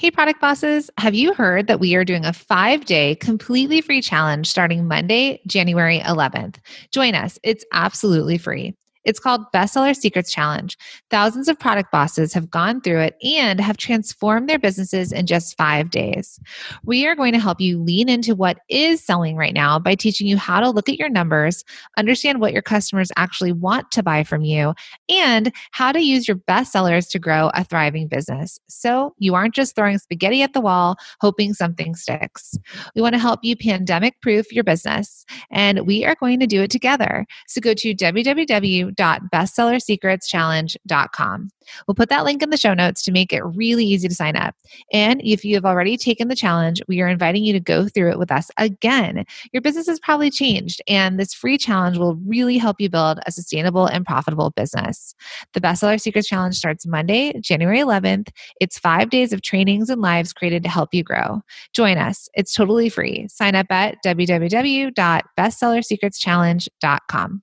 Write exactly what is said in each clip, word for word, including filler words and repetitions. Hey, product bosses, have you heard that we are doing a five-day completely free challenge starting Monday, January eleventh? Join us. It's absolutely free. It's called Best Seller Secrets Challenge. Thousands of product bosses have gone through it and have transformed their businesses in just five days. We are going to help you lean into what is selling right now by teaching you how to look at your numbers, understand what your customers actually want to buy from you, and how to use your best sellers to grow a thriving business. So you aren't just throwing spaghetti at the wall, hoping something sticks. We want to help you pandemic-proof your business, and we are going to do it together. So go to w w w dot bestseller secrets challenge dot com. We'll put that link in the show notes to make it really easy to sign up. And if you have already taken the challenge, we are inviting you to go through it with us again. Your business has probably changed, and this free challenge will really help you build a sustainable and profitable business. The Best Seller Secrets Challenge starts Monday, January eleventh. It's five days of trainings and lives created to help you grow. Join us. It's totally free. Sign up at w w w dot bestseller secrets challenge dot com.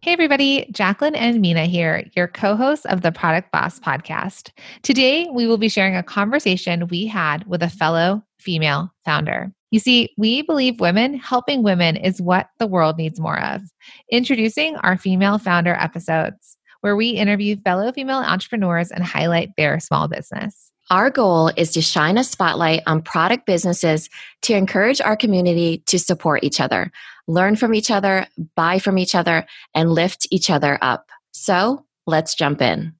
Hey everybody, Jacqueline and Mina here, your co-hosts of the Product Boss Podcast. Today, we will be sharing a conversation we had with a fellow female founder. You see, we believe women helping women is what the world needs more of. Introducing our female founder episodes, where we interview fellow female entrepreneurs and highlight their small business. Our goal is to shine a spotlight on product businesses to encourage our community to support each other, learn from each other, buy from each other, and lift each other up. So let's jump in.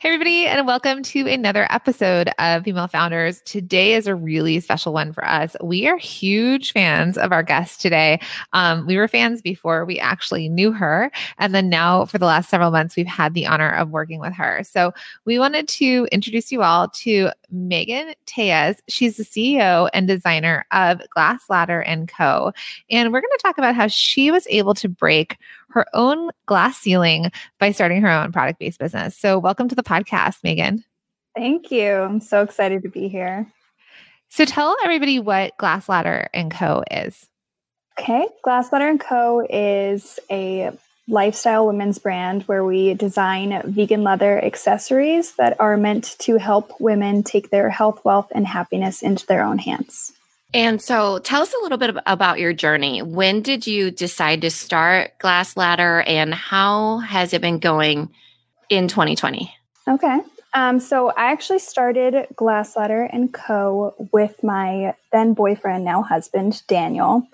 Hey everybody, and welcome to another episode of Female Founders. Today is a really special one for us. We are huge fans of our guest today. Um, we were fans before we actually knew her. And then now for the last several months, we've had the honor of working with her. So we wanted to introduce you all to Megan Tellez. She's the C E O and designer of Glass Ladder and Co. And we're going to talk about how she was able to break her own glass ceiling by starting her own product-based business. So welcome to the podcast, Megan. Thank you. I'm so excited to be here. So tell everybody what Glass Ladder and Co. is. Okay. Glass Ladder and Co. is a lifestyle women's brand where we design vegan leather accessories that are meant to help women take their health, wealth, and happiness into their own hands. And so tell us a little bit about your journey. When did you decide to start Glass Ladder, and how has it been going in twenty twenty? Okay. Um, so I actually started Glass Ladder and Co. with my then boyfriend, now husband, Daniel.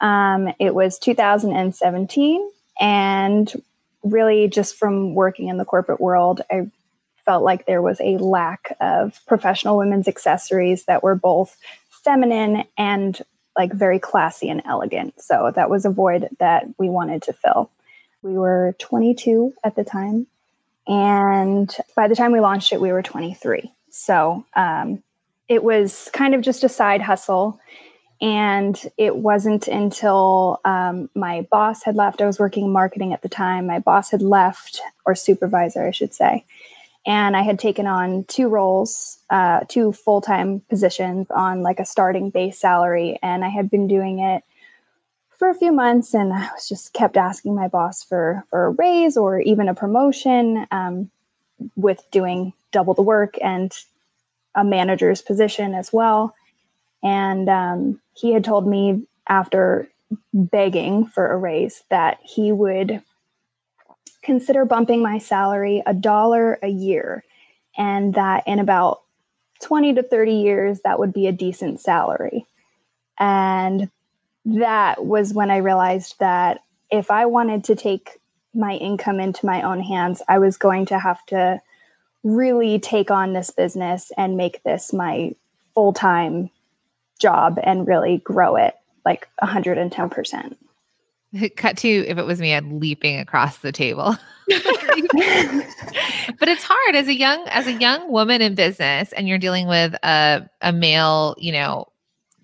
Um, it was two thousand seventeen, and really just from working in the corporate world, I felt like there was a lack of professional women's accessories that were both feminine and like very classy and elegant. So that was a void that we wanted to fill. We were twenty-two at the time, and by the time we launched it, we were twenty-three. So um, it was kind of just a side hustle. And it wasn't until um, my boss had left. I was working in marketing at the time. My boss had left, or supervisor, I should say. And I had taken on two roles, uh, two full-time positions on like a starting base salary. And I had been doing it for a few months, and I was just kept asking my boss for, for a raise or even a promotion um, with doing double the work and a manager's position as well. And um, he had told me after begging for a raise that he would consider bumping my salary a dollar a year, and that in about twenty to thirty years, that would be a decent salary. And that was when I realized that if I wanted to take my income into my own hands, I was going to have to really take on this business and make this my full-time job and really grow it like one hundred ten percent. Cut to, if it was me, I'd leaping across the table. But it's hard as a young, as a young woman in business, and you're dealing with a, a male, you know,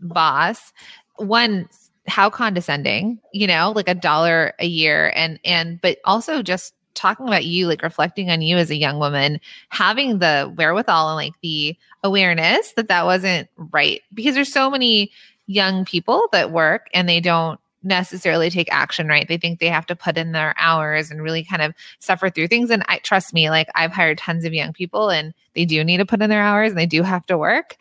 boss. One, how condescending, you know, like a dollar a year. And, and, but also just talking about you, like reflecting on you as a young woman, having the wherewithal and like the awareness that that wasn't right, because there's so many young people that work and they don't necessarily take action, right? They think they have to put in their hours and really kind of suffer through things. And I trust me, like I've hired tons of young people and they do need to put in their hours and they do have to work,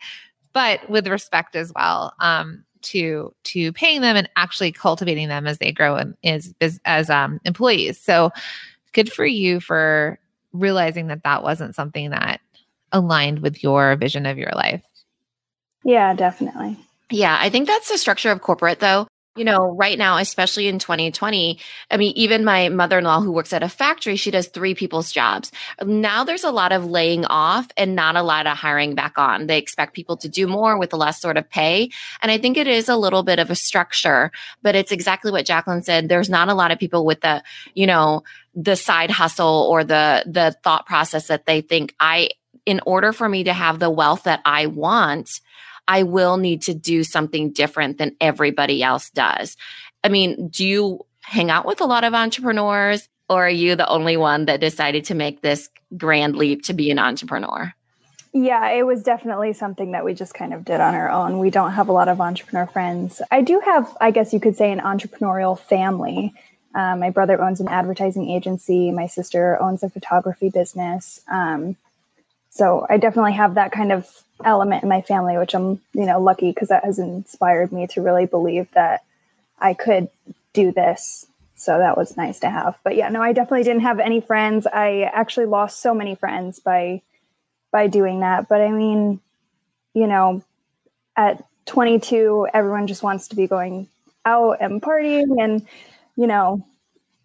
but with respect as well, um, to, to paying them and actually cultivating them as they grow and as, as, as um, employees. So good for you for realizing that that wasn't something that aligned with your vision of your life. Yeah, definitely. Yeah. I think that's the structure of corporate though. You know, right now, especially in twenty twenty, I mean, even my mother-in-law who works at a factory, she does three people's jobs. Now there's a lot of laying off and not a lot of hiring back on. They expect people to do more with the less sort of pay. And I think it is a little bit of a structure, but it's exactly what Jacqueline said. There's not a lot of people with the, you know, the side hustle or the the thought process that they think I, in order for me to have the wealth that I want, I will need to do something different than everybody else does. I mean, do you hang out with a lot of entrepreneurs, or are you the only one that decided to make this grand leap to be an entrepreneur? Yeah, it was definitely something that we just kind of did on our own. We don't have a lot of entrepreneur friends. I do have, I guess you could say, an entrepreneurial family. Um, my brother owns an advertising agency. My sister owns a photography business. Um, so I definitely have that kind of element in my family, which I'm, you know, lucky, because that has inspired me to really believe that I could do this. So that was nice to have. But yeah, no, I definitely didn't have any friends. I actually lost so many friends by by doing that. But I mean, you know, at twenty-two, everyone just wants to be going out and partying and, you know,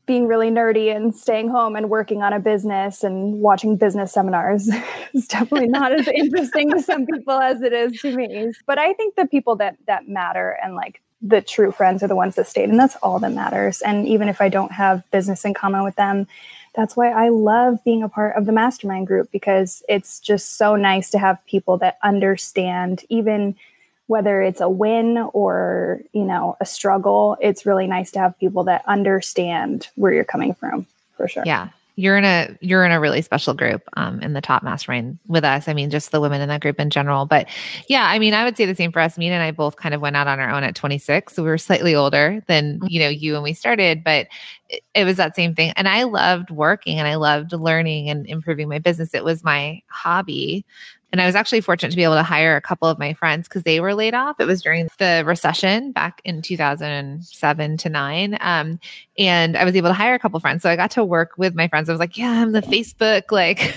being really nerdy and staying home and working on a business and watching business seminars is definitely not as interesting to some people as it is to me. But I think the people that, that matter and like the true friends are the ones that stayed, and that's all that matters. And even if I don't have business in common with them, that's why I love being a part of the mastermind group, because it's just so nice to have people that understand, even whether it's a win or, you know, a struggle, it's really nice to have people that understand where you're coming from, for sure. Yeah. You're in a, you're in a really special group, um, in the top mastermind with us. I mean, just the women in that group in general, but yeah, I mean, I would say the same for us. Mina and I both kind of went out on our own at twenty-six. So we were slightly older than, you know, you when we started, but it, it was that same thing. And I loved working and I loved learning and improving my business. It was my hobby. And I was actually fortunate to be able to hire a couple of my friends because they were laid off. It was during the recession back in two thousand seven to nine. Um, and I was able to hire a couple of friends. So I got to work with my friends. I was like, yeah, I'm the Facebook, like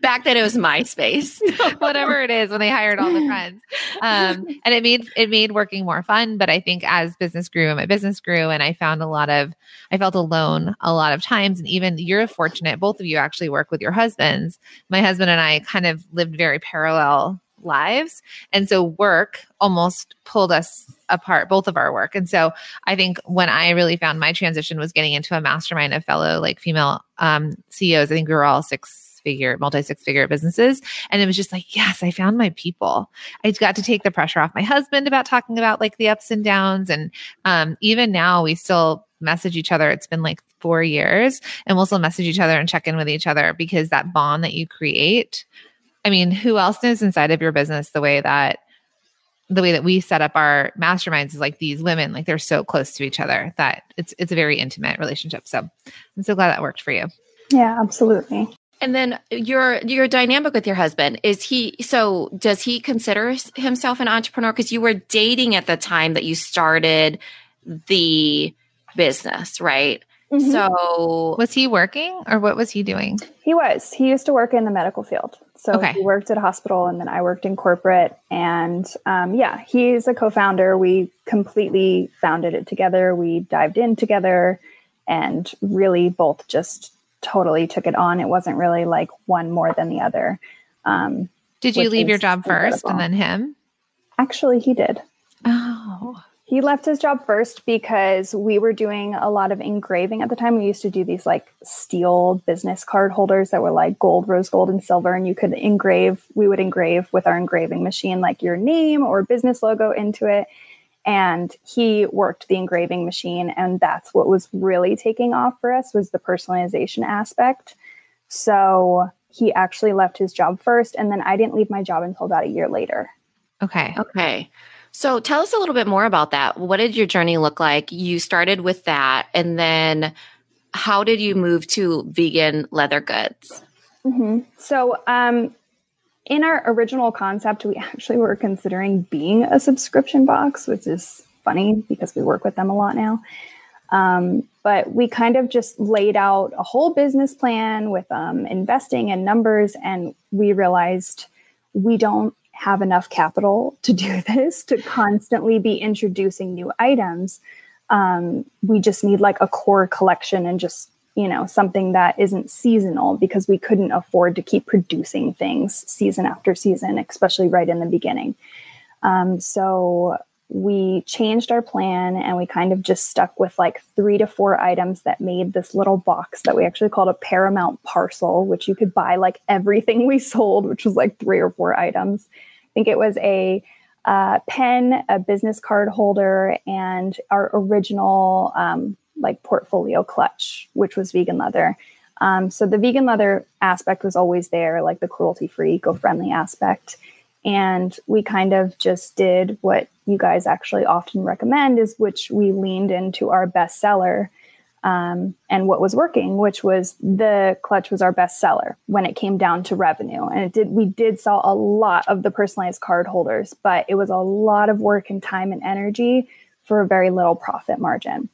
back then it was MySpace, whatever it is when they hired all the friends. Um, and it made, it made working more fun. But I think as business grew and my business grew, and I found a lot of, I felt alone a lot of times. And even you're fortunate, both of you actually work with your husbands. My husband and I kind of lived very parallel lives. And so work almost pulled us apart, both of our work. And so I think when I really found my transition was getting into a mastermind of fellow like female um, C E Os. I think we were all six figure, multi six figure businesses. And it was just like, yes, I found my people. I got to take the pressure off my husband about talking about like the ups and downs. And um, even now we still message each other. It's been like four years and we'll still message each other and check in with each other, because that bond that you create, I mean, who else knows inside of your business the way that the way that we set up our masterminds is like these women, like they're so close to each other that it's it's a very intimate relationship. So I'm so glad that worked for you. Yeah, absolutely. And then your your dynamic with your husband, is he, so does he consider himself an entrepreneur? Because you were dating at the time that you started the business, right? Mm-hmm. So was he working or what was he doing? He was, he used to work in the medical field. So okay. He worked at a hospital and then I worked in corporate, and um, yeah, he's a co-founder. We completely founded it together. We dived in together and really both just totally took it on. It wasn't really like one more than the other. Um, did you leave your job first and then him? Actually, he did. Oh, he left his job first because we were doing a lot of engraving at the time. We used to do these like steel business card holders that were like gold, rose gold, and silver. And you could engrave, we would engrave with our engraving machine, like your name or business logo into it. And he worked the engraving machine. And that's what was really taking off for us, was the personalization aspect. So he actually left his job first. And then I didn't leave my job until about a year later. Okay. Okay. So tell us a little bit more about that. What did your journey look like? You started with that, and then how did you move to vegan leather goods? Mm-hmm. So um, in our original concept, we actually were considering being a subscription box, which is funny because we work with them a lot now. Um, but we kind of just laid out a whole business plan with um, investing and numbers, and we realized we don't have enough capital to do this, to constantly be introducing new items. Um, we just need like a core collection and just, you know, something that isn't seasonal, because we couldn't afford to keep producing things season after season, especially right in the beginning. Um, so we changed our plan, and we kind of just stuck with like three to four items that made this little box that we actually called a Paramount Parcel, which you could buy like everything we sold, which was like three or four items. I think it was a uh, pen, a business card holder, and our original um, like portfolio clutch, which was vegan leather. Um, so the vegan leather aspect was always there, like the cruelty-free, eco-friendly aspect. And we kind of just did what you guys actually often recommend, is which we leaned into our bestseller um, and what was working, which was the clutch was our bestseller when it came down to revenue. And it did, we did sell a lot of the personalized card holders, but it was a lot of work and time and energy for a very little profit margin.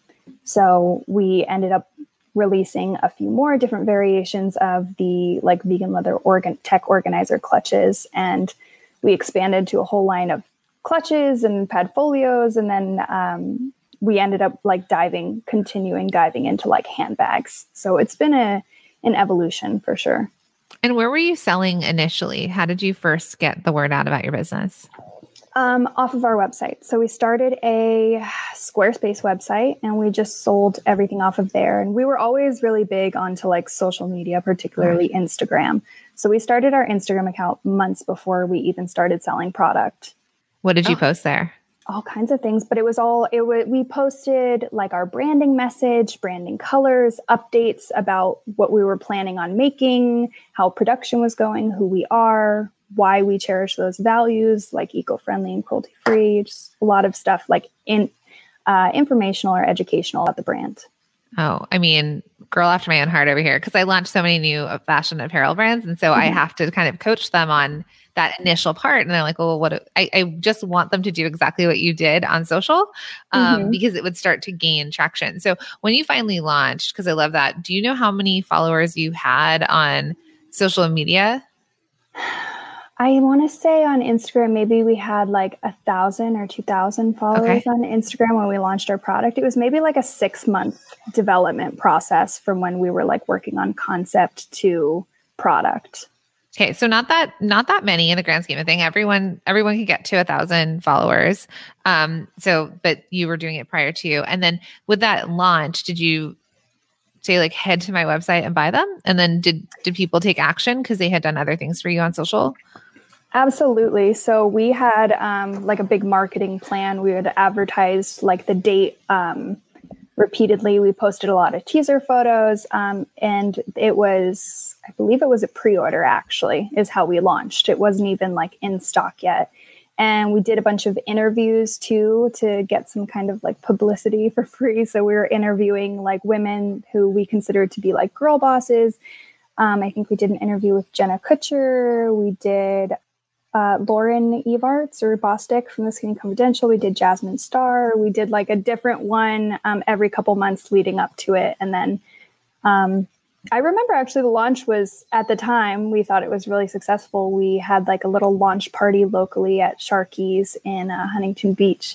So we ended up releasing a few more different variations of the like vegan leather organ tech organizer clutches, and we expanded to a whole line of clutches and padfolios. And then um, we ended up like diving, continuing diving into like handbags. So it's been a an evolution for sure. And where were you selling initially? How did you first get the word out about your business? Um, off of our website. So we started a Squarespace website, and we just sold everything off of there. And we were always really big onto like social media, particularly right. Instagram. So we started our Instagram account months before we even started selling product. What did you oh. post there? All kinds of things, but it was all, it was, we posted like our branding message, branding colors, updates about what we were planning on making, how production was going, who we are, why we cherish those values, like eco-friendly and cruelty-free, just a lot of stuff like in uh, informational or educational about the brand. Oh, I mean, girl after my own heart over here, because I launched so many new fashion apparel brands. And so mm-hmm. I have to kind of coach them on that initial part. And they're like, well, what do, I, I just want them to do exactly what you did on social um, mm-hmm. because it would start to gain traction. So when you finally launched, because I love that, do you know how many followers you had on social media? I want to say on Instagram, maybe we had like a thousand or two thousand followers okay. on Instagram when we launched our product. It was maybe like a six month development process from when we were like working on concept to product. Okay. So not that, not that many in the grand scheme of thing. Everyone, everyone can get to a thousand followers. Um, so, but you were doing it prior to you. And then with that launch, did you say like head to my website and buy them? And then did, did people take action? Cause they had done other things for you on social. Absolutely. So we had um, like a big marketing plan. We had advertised like the date um, repeatedly. We posted a lot of teaser photos um, and it was, I believe it was a pre-order actually is how we launched. It wasn't even like in stock yet. And we did a bunch of interviews too, to get some kind of like publicity for free. So we were interviewing like women who we considered to be like girl bosses. Um, I think we did an interview with Jenna Kutcher. We did Uh, Lauren Evarts or Bostick from The Skinny Confidential. We did Jasmine Star. We did like a different one um, every couple months leading up to it. And then um, I remember actually the launch was, at the time, we thought it was really successful. We had like a little launch party locally at Sharky's in uh, Huntington Beach.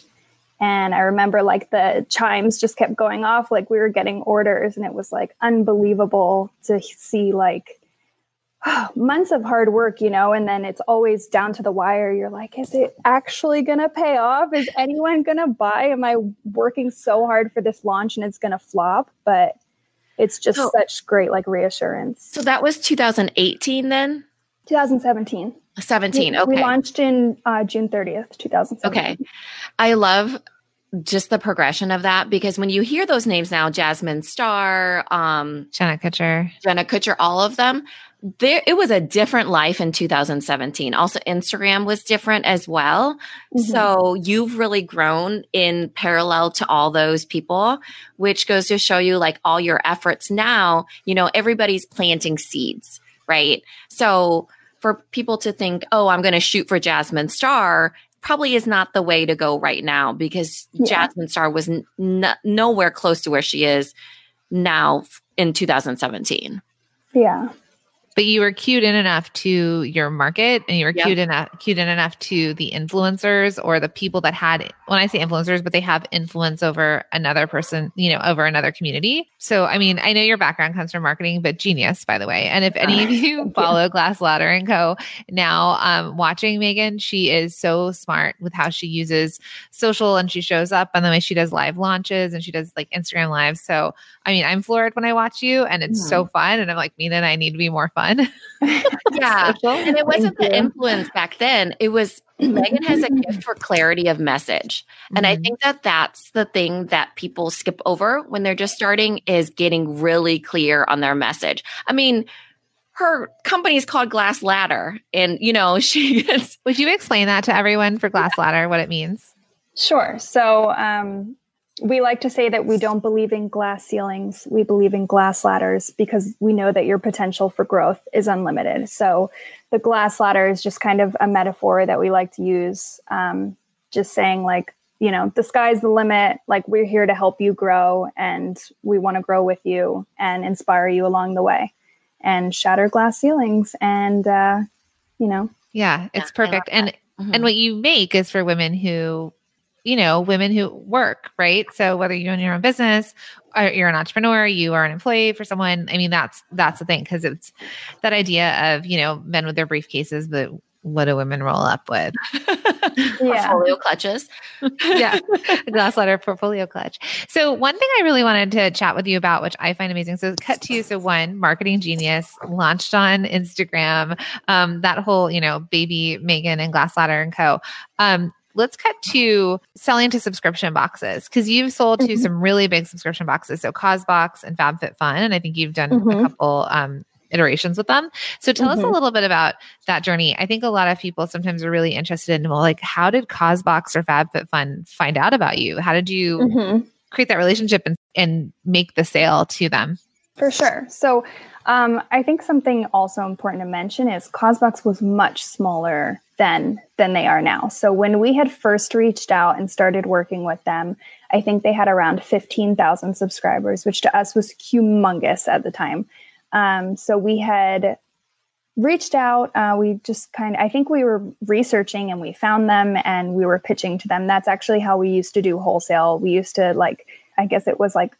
And I remember like the chimes just kept going off, like we were getting orders, and it was like unbelievable to see like oh, months of hard work, you know, and then it's always down to the wire. You're like, is it actually going to pay off? Is anyone going to buy? Am I working so hard for this launch and it's going to flop? But it's just so, such great like reassurance. So that was two thousand eighteen then? twenty seventeen. seventeen. Okay. We launched in uh, June thirtieth, two thousand seventeen. Okay. I love just the progression of that, because when you hear those names now, Jasmine Star, um, Jenna Kutcher, Jenna Kutcher, all of them, there, it was a different life in two thousand seventeen. Also, Instagram was different as well. Mm-hmm. So you've really grown in parallel to all those people, which goes to show you like all your efforts now, you know, everybody's planting seeds, right? So for people to think, oh, I'm going to shoot for Jasmine Star probably is not the way to go right now, because yeah. Jasmine Star was n- n- nowhere close to where she is now in two thousand seventeen. Yeah. But you were cued in enough to your market, and you were yep. cued enough, cued in enough to the influencers or the people that had, when I say influencers, but they have influence over another person, you know, over another community. So, I mean, I know your background comes from marketing, but genius, by the way. And if any of you follow Glass Ladder and Co. now, um, watching Megan, she is so smart with how she uses social, and she shows up, and the way she does live launches, and she does like Instagram lives. So, I mean, I'm floored when I watch you, and it's mm-hmm. so fun. And I'm like, Mina and I need to be more fun. Yeah. And it wasn't the influence back then. It was Megan has a gift for clarity of message. And mm-hmm. I think that that's the thing that people skip over when they're just starting, is getting really clear on their message. I mean, her company is called Glass Ladder, and you know, she is. Would you explain that to everyone for Glass yeah. Ladder, what it means? Sure. So, um, we like to say that we don't believe in glass ceilings. We believe in glass ladders, because we know that your potential for growth is unlimited. So the glass ladder is just kind of a metaphor that we like to use. Um, just saying like, you know, the sky's the limit. Like, we're here to help you grow, and we want to grow with you and inspire you along the way and shatter glass ceilings. And, uh, you know, yeah, it's perfect. And, mm-hmm. and what you make is for women who, you know, women who work, right? So whether you own your own business, or you're an entrepreneur, you are an employee for someone. I mean, that's, that's the thing. 'Cause it's that idea of, you know, men with their briefcases, but what do women roll up with? Yeah. Portfolio clutches. Yeah. Glass ladder portfolio clutch. So one thing I really wanted to chat with you about, which I find amazing. So cut to you. So one, marketing genius, launched on Instagram, um, that whole, you know, baby Megan and Glass Ladder and Co. Um, Let's cut to selling to subscription boxes, because you've sold to mm-hmm. some really big subscription boxes. So Causebox and FabFitFun, and I think you've done mm-hmm. a couple um, iterations with them. So tell mm-hmm. us a little bit about that journey. I think a lot of people sometimes are really interested in, well, like, how did Causebox or FabFitFun find out about you? How did you mm-hmm. create that relationship and, and make the sale to them? For sure. So um, I think something also important to mention is Causebox was much smaller Than, than they are now. So when we had first reached out and started working with them, I think they had around fifteen thousand subscribers, which to us was humongous at the time. Um, so we had reached out. Uh, we just kind of, I think we were researching, and we found them, and we were pitching to them. That's actually how we used to do wholesale. We used to like, I guess it was like,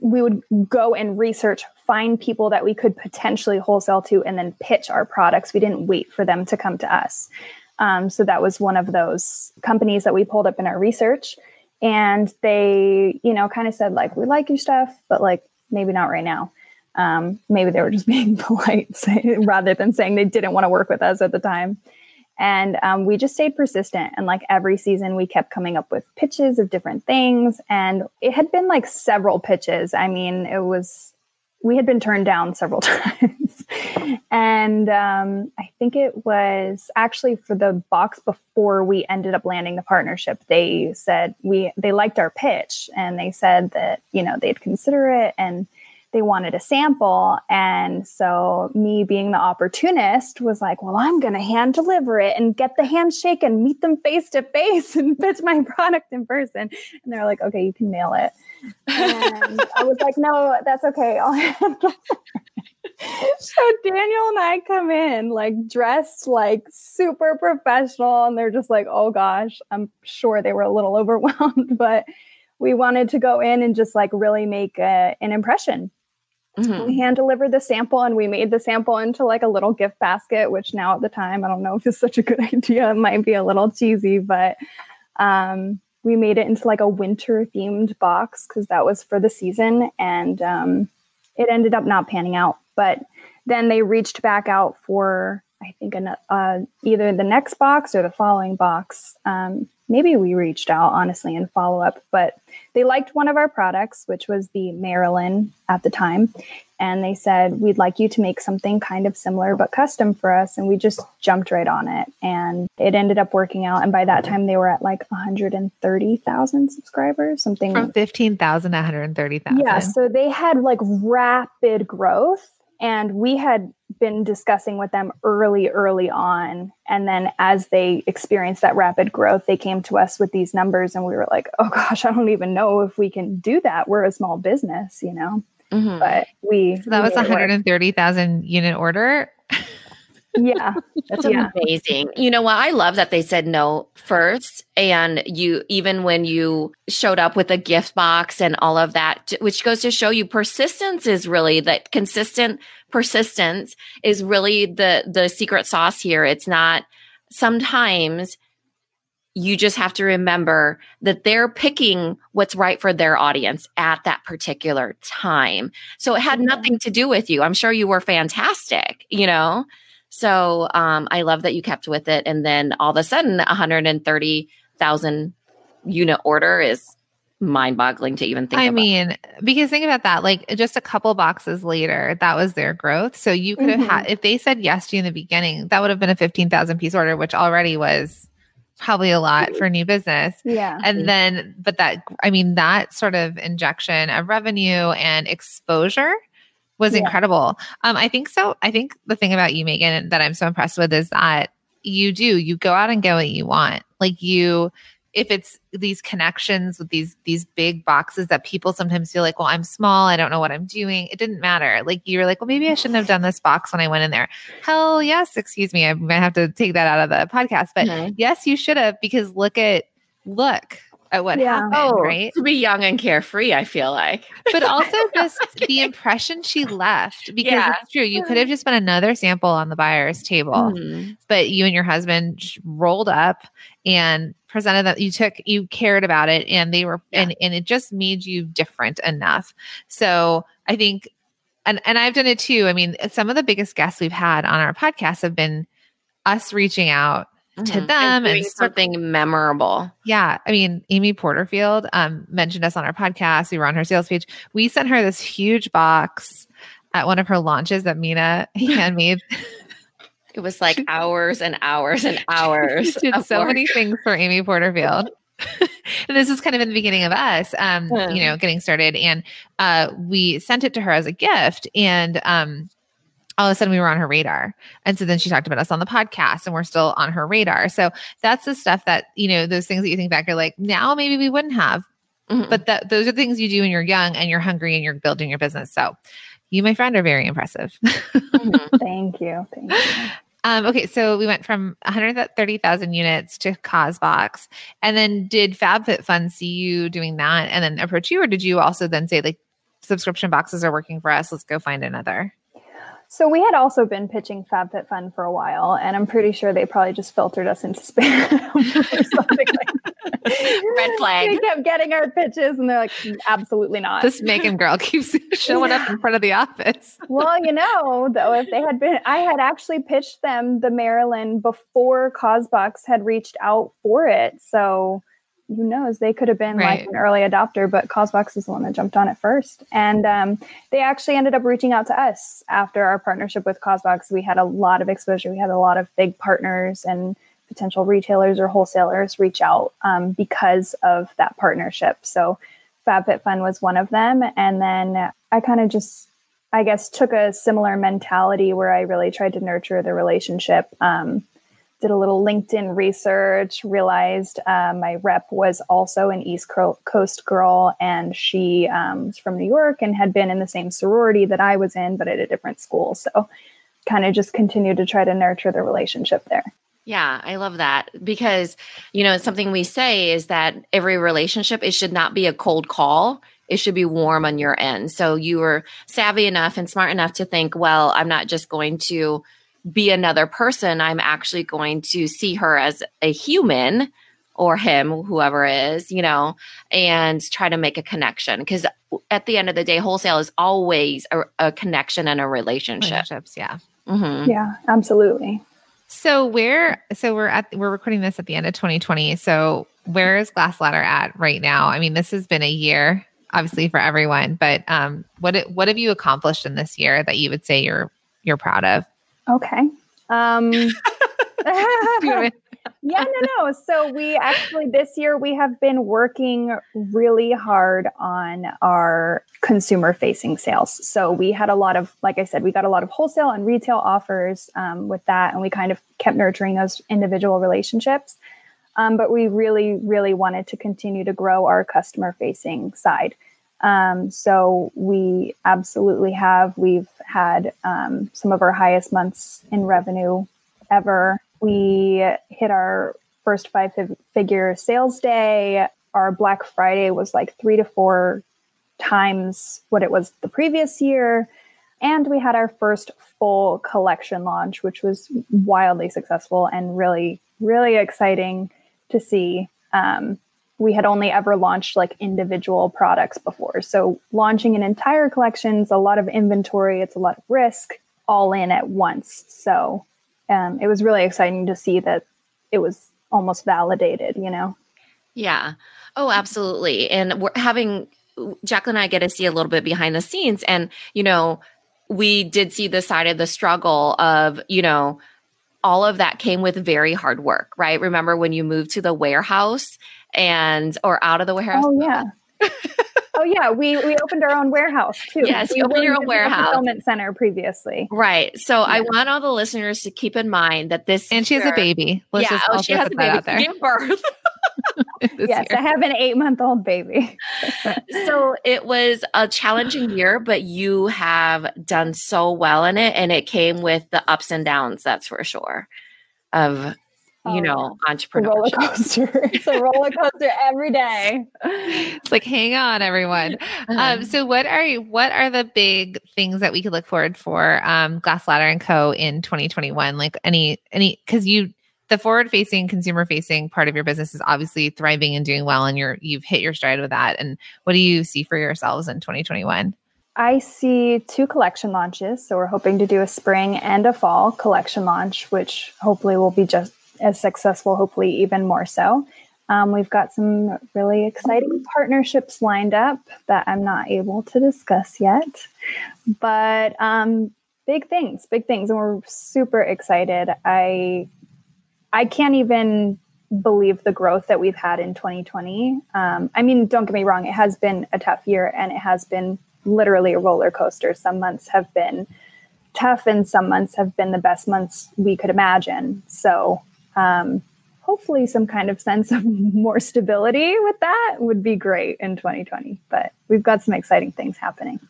we would go and research, find people that we could potentially wholesale to, and then pitch our products. We didn't wait for them to come to us. Um, so that was one of those companies that we pulled up in our research, and they, you know, kind of said like, we like your stuff, but like, maybe not right now. Um, maybe they were just being polite rather than saying they didn't want to work with us at the time. And um, we just stayed persistent. And like every season we kept coming up with pitches of different things. And it had been like several pitches. I mean, it was, we had been turned down several times. And um, I think it was actually for the box before we ended up landing the partnership. They said we, they liked our pitch, and they said that, you know, they'd consider it, and they wanted a sample. And so me being the opportunist was like, well, I'm going to hand deliver it and get the handshake and meet them face to face and pitch my product in person. And they're like, okay, you can mail it. And I was like, no, that's okay. I'll handle it. So Daniel and I come in like dressed like super professional, and they're just like, oh gosh, I'm sure they were a little overwhelmed, but we wanted to go in and just like really make a, an impression. Mm-hmm. We hand delivered the sample, and we made the sample into like a little gift basket, which now at the time, I don't know if it's such a good idea. It might be a little cheesy, but um, we made it into like a winter themed box because that was for the season. And um, it ended up not panning out. But then they reached back out for, I think, an, uh, either the next box or the following box. Um, maybe we reached out, honestly, in follow-up, but they liked one of our products, which was the Marilyn at the time. And they said, we'd like you to make something kind of similar but custom for us. And we just jumped right on it. And it ended up working out. And by that time, they were at like one hundred thirty thousand subscribers, something. From fifteen thousand to one hundred thirty thousand. Yeah, so they had like rapid growth. And we had been discussing with them early, early on. And then as they experienced that rapid growth, they came to us with these numbers. And we were like, oh, gosh, I don't even know if we can do that. We're a small business, you know. Mm-hmm. But we. So that we was one hundred thirty thousand unit order. Yeah. That's yeah. amazing. You know what? I love that they said no first. And you, even when you showed up with a gift box and all of that, which goes to show you persistence is really that consistent persistence is really the, the secret sauce here. It's not sometimes you just have to remember that they're picking what's right for their audience at that particular time. So it had nothing to do with you. I'm sure you were fantastic, you know? So um, I love that you kept with it. And then all of a sudden, one hundred thirty thousand unit order is mind-boggling to even think I about. I mean, because think about that, like just a couple boxes later, that was their growth. So you could have mm-hmm. had, if they said yes to you in the beginning, that would have been a fifteen thousand piece order, which already was probably a lot for new business. Yeah. And then, but that, I mean, that sort of injection of revenue and exposure was yeah. incredible. Um, I think so. I think the thing about you, Megan, that I'm so impressed with is that you do, you go out and get what you want. Like you, if it's these connections with these, these big boxes that people sometimes feel like, well, I'm small. I don't know what I'm doing. It didn't matter. Like you were like, well, maybe I shouldn't have done this box when I went in there. Hell yes. Excuse me. I might have to take that out of the podcast, but mm-hmm. yes, you should have, because look at, look. At what yeah. happened, oh, right? To be young and carefree, I feel like. But also just the impression she left, because yeah. it's true. You could have just been another sample on the buyer's table, mm-hmm. but you and your husband rolled up and presented that you took, you cared about it, and they were, yeah. and, and it just made you different enough. So I think, and, and I've done it too. I mean, some of the biggest guests we've had on our podcast have been us reaching out to them and, and something memorable. Yeah. I mean, Amy Porterfield um, mentioned us on our podcast. We were on her sales page. We sent her this huge box at one of her launches that Mina handmade. It was like hours and hours and hours. She did so work. many things for Amy Porterfield. And this was kind of in the beginning of us, um, hmm. you know, getting started. And uh, we sent it to her as a gift. And, um, all of a sudden we were on her radar. And so then she talked about us on the podcast, and we're still on her radar. So that's the stuff that, you know, those things that you think back, you're like, now maybe we wouldn't have, mm-hmm. but that those are things you do when you're young and you're hungry and you're building your business. So you, my friend, are very impressive. Mm-hmm. Thank you. Thank you. Um, okay. So we went from one hundred thirty thousand units to Causebox. And then did FabFitFun see you doing that and then approach you, or did you also then say like subscription boxes are working for us. Let's go find another. So we had also been pitching FabFitFun for a while, and I'm pretty sure they probably just filtered us into spam or something like that. Red flag. They kept getting our pitches, and they're like, absolutely not. This Megan girl keeps showing yeah. up in front of the office. Well, you know, though, if they had been, I had actually pitched them the Marilyn before Causebox had reached out for it. So who knows? They could have been right. like an early adopter, but Causebox is the one that jumped on it first. And um, they actually ended up reaching out to us after our partnership with Causebox. We had a lot of exposure. We had a lot of big partners and potential retailers or wholesalers reach out um, because of that partnership. So FabFitFun was one of them. And then I kind of just, I guess, took a similar mentality where I really tried to nurture the relationship. Um, did a little LinkedIn research, realized uh, my rep was also an East Coast girl, and she um, was from New York and had been in the same sorority that I was in, but at a different school. So kind of just continued to try to nurture the relationship there. Yeah, I love that, because, you know, something we say is that every relationship, it should not be a cold call. It should be warm on your end. So you were savvy enough and smart enough to think, well, I'm not just going to be another person. I'm actually going to see her as a human, or him, whoever it is, you know, and try to make a connection. Because at the end of the day, wholesale is always a, a connection and a relationship. Relationships, yeah. Mm-hmm. Yeah, absolutely. So we're so we're at we're recording this at the end of twenty twenty. So where is Glass Ladder at right now? I mean, this has been a year, obviously, for everyone. But um, what what have you accomplished in this year that you would say you're you're proud of? Okay. Um, yeah, no, no. So we actually, this year, we have been working really hard on our consumer facing sales. So we had a lot of, like I said, we got a lot of wholesale and retail offers um, with that. And we kind of kept nurturing those individual relationships. Um, but we really, really wanted to continue to grow our customer facing side. Um, so we absolutely have, we've had, um, some of our highest months in revenue ever. We hit our first five figure sales day. Our Black Friday was like three to four times what it was the previous year. And we had our first full collection launch, which was wildly successful and really, really exciting to see. Um, We had only ever launched like individual products before. So launching an entire collection is a lot of inventory. It's a lot of risk all in at once. So um, it was really exciting to see that it was almost validated, you know? Yeah. Oh, absolutely. And we're having, Jacqueline and I get to see a little bit behind the scenes. And, you know, we did see the side of the struggle of, you know, all of that came with very hard work, right? Remember when you moved to the warehouse and or out of the warehouse? Oh, yeah. oh, yeah. We we opened our own warehouse, too. Yes, we you opened your own warehouse. Fulfillment center previously. Right. So yeah. I want all the listeners to keep in mind that this And year, she has a baby. Let's yeah, just oh, she has a baby. She gave birth. Yes, year. I have an eight-month-old baby. So it was a challenging year, but you have done so well in it, and it came with the ups and downs, that's for sure, of you know, entrepreneur roller coaster. It's a roller coaster every day. It's like, hang on, everyone. Mm-hmm. Um, so, what are you, what are the big things that we could look forward for um, Glass Ladder and Co. in twenty twenty-one? Like any any because you the forward facing, consumer facing part of your business is obviously thriving and doing well, and you're you've hit your stride with that. And what do you see for yourselves in twenty twenty-one? I see two collection launches, so we're hoping to do a spring and a fall collection launch, which hopefully will be just as successful, hopefully even more so. Um, we've got some really exciting partnerships lined up that I'm not able to discuss yet, but um, big things, big things. And we're super excited. I, I can't even believe the growth that we've had in twenty twenty. Um, I mean, don't get me wrong. It has been a tough year, and it has been literally a roller coaster. Some months have been tough, and some months have been the best months we could imagine. So Um, hopefully some kind of sense of more stability with that would be great in twenty twenty, but we've got some exciting things happening.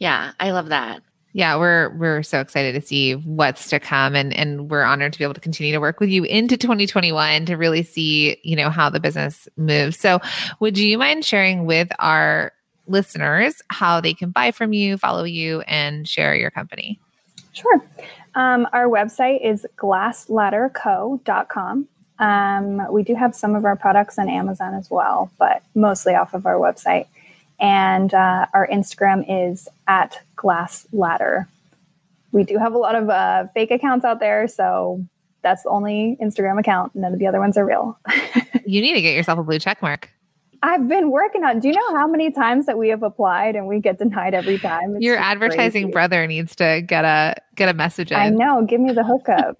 Yeah. I love that. Yeah. We're, we're so excited to see what's to come, and, and we're honored to be able to continue to work with you into twenty twenty-one to really see, you know, how the business moves. So would you mind sharing with our listeners how they can buy from you, follow you, and share your company? Sure. Um, our website is glass ladder co dot com. Um, we do have some of our products on Amazon as well, but mostly off of our website. And uh, our Instagram is at Glass Ladder. We do have a lot of uh, fake accounts out there, so that's the only Instagram account. None of the other ones are real. You need to get yourself a blue check mark. I've been working on. Do you know how many times that we have applied and we get denied every time? It's Your advertising crazy. Brother needs to get a get a message in. I know. Give me the hookup.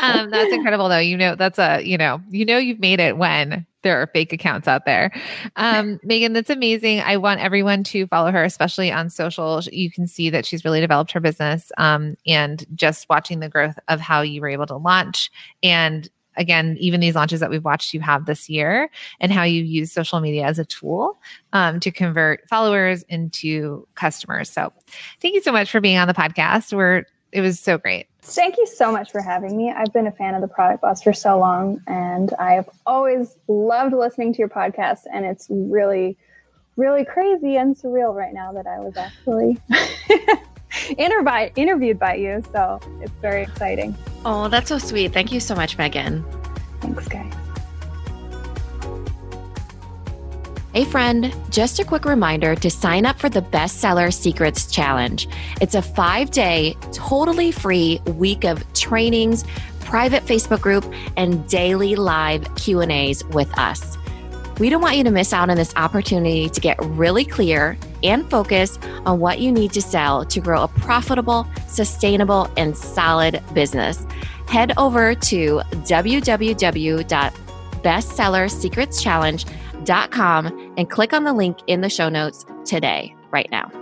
um, that's incredible, though. You know, that's a you know, you know, you've made it when there are fake accounts out there. Um, Megan, that's amazing. I want everyone to follow her, especially on social. You can see that she's really developed her business, um, and just watching the growth of how you were able to launch. And again, even these launches that we've watched you have this year, and how you use social media as a tool um, to convert followers into customers. So thank you so much for being on the podcast. We're It was so great. Thank you so much for having me. I've been a fan of The Product Boss for so long, and I've always loved listening to your podcast. And it's really, really crazy and surreal right now that I was actually intervi- interviewed by you. So it's very exciting. Oh, that's so sweet. Thank you so much, Megan. Thanks, guys. Hey friend, just a quick reminder to sign up for the Best Seller Secrets Challenge. It's a five-day, totally free week of trainings, private Facebook group, and daily live Q and A's with us. We don't want you to miss out on this opportunity to get really clear and focused on what you need to sell to grow a profitable, sustainable, and solid business. Head over to w w w dot best seller secrets challenge dot com dot com and click on the link in the show notes today, right now.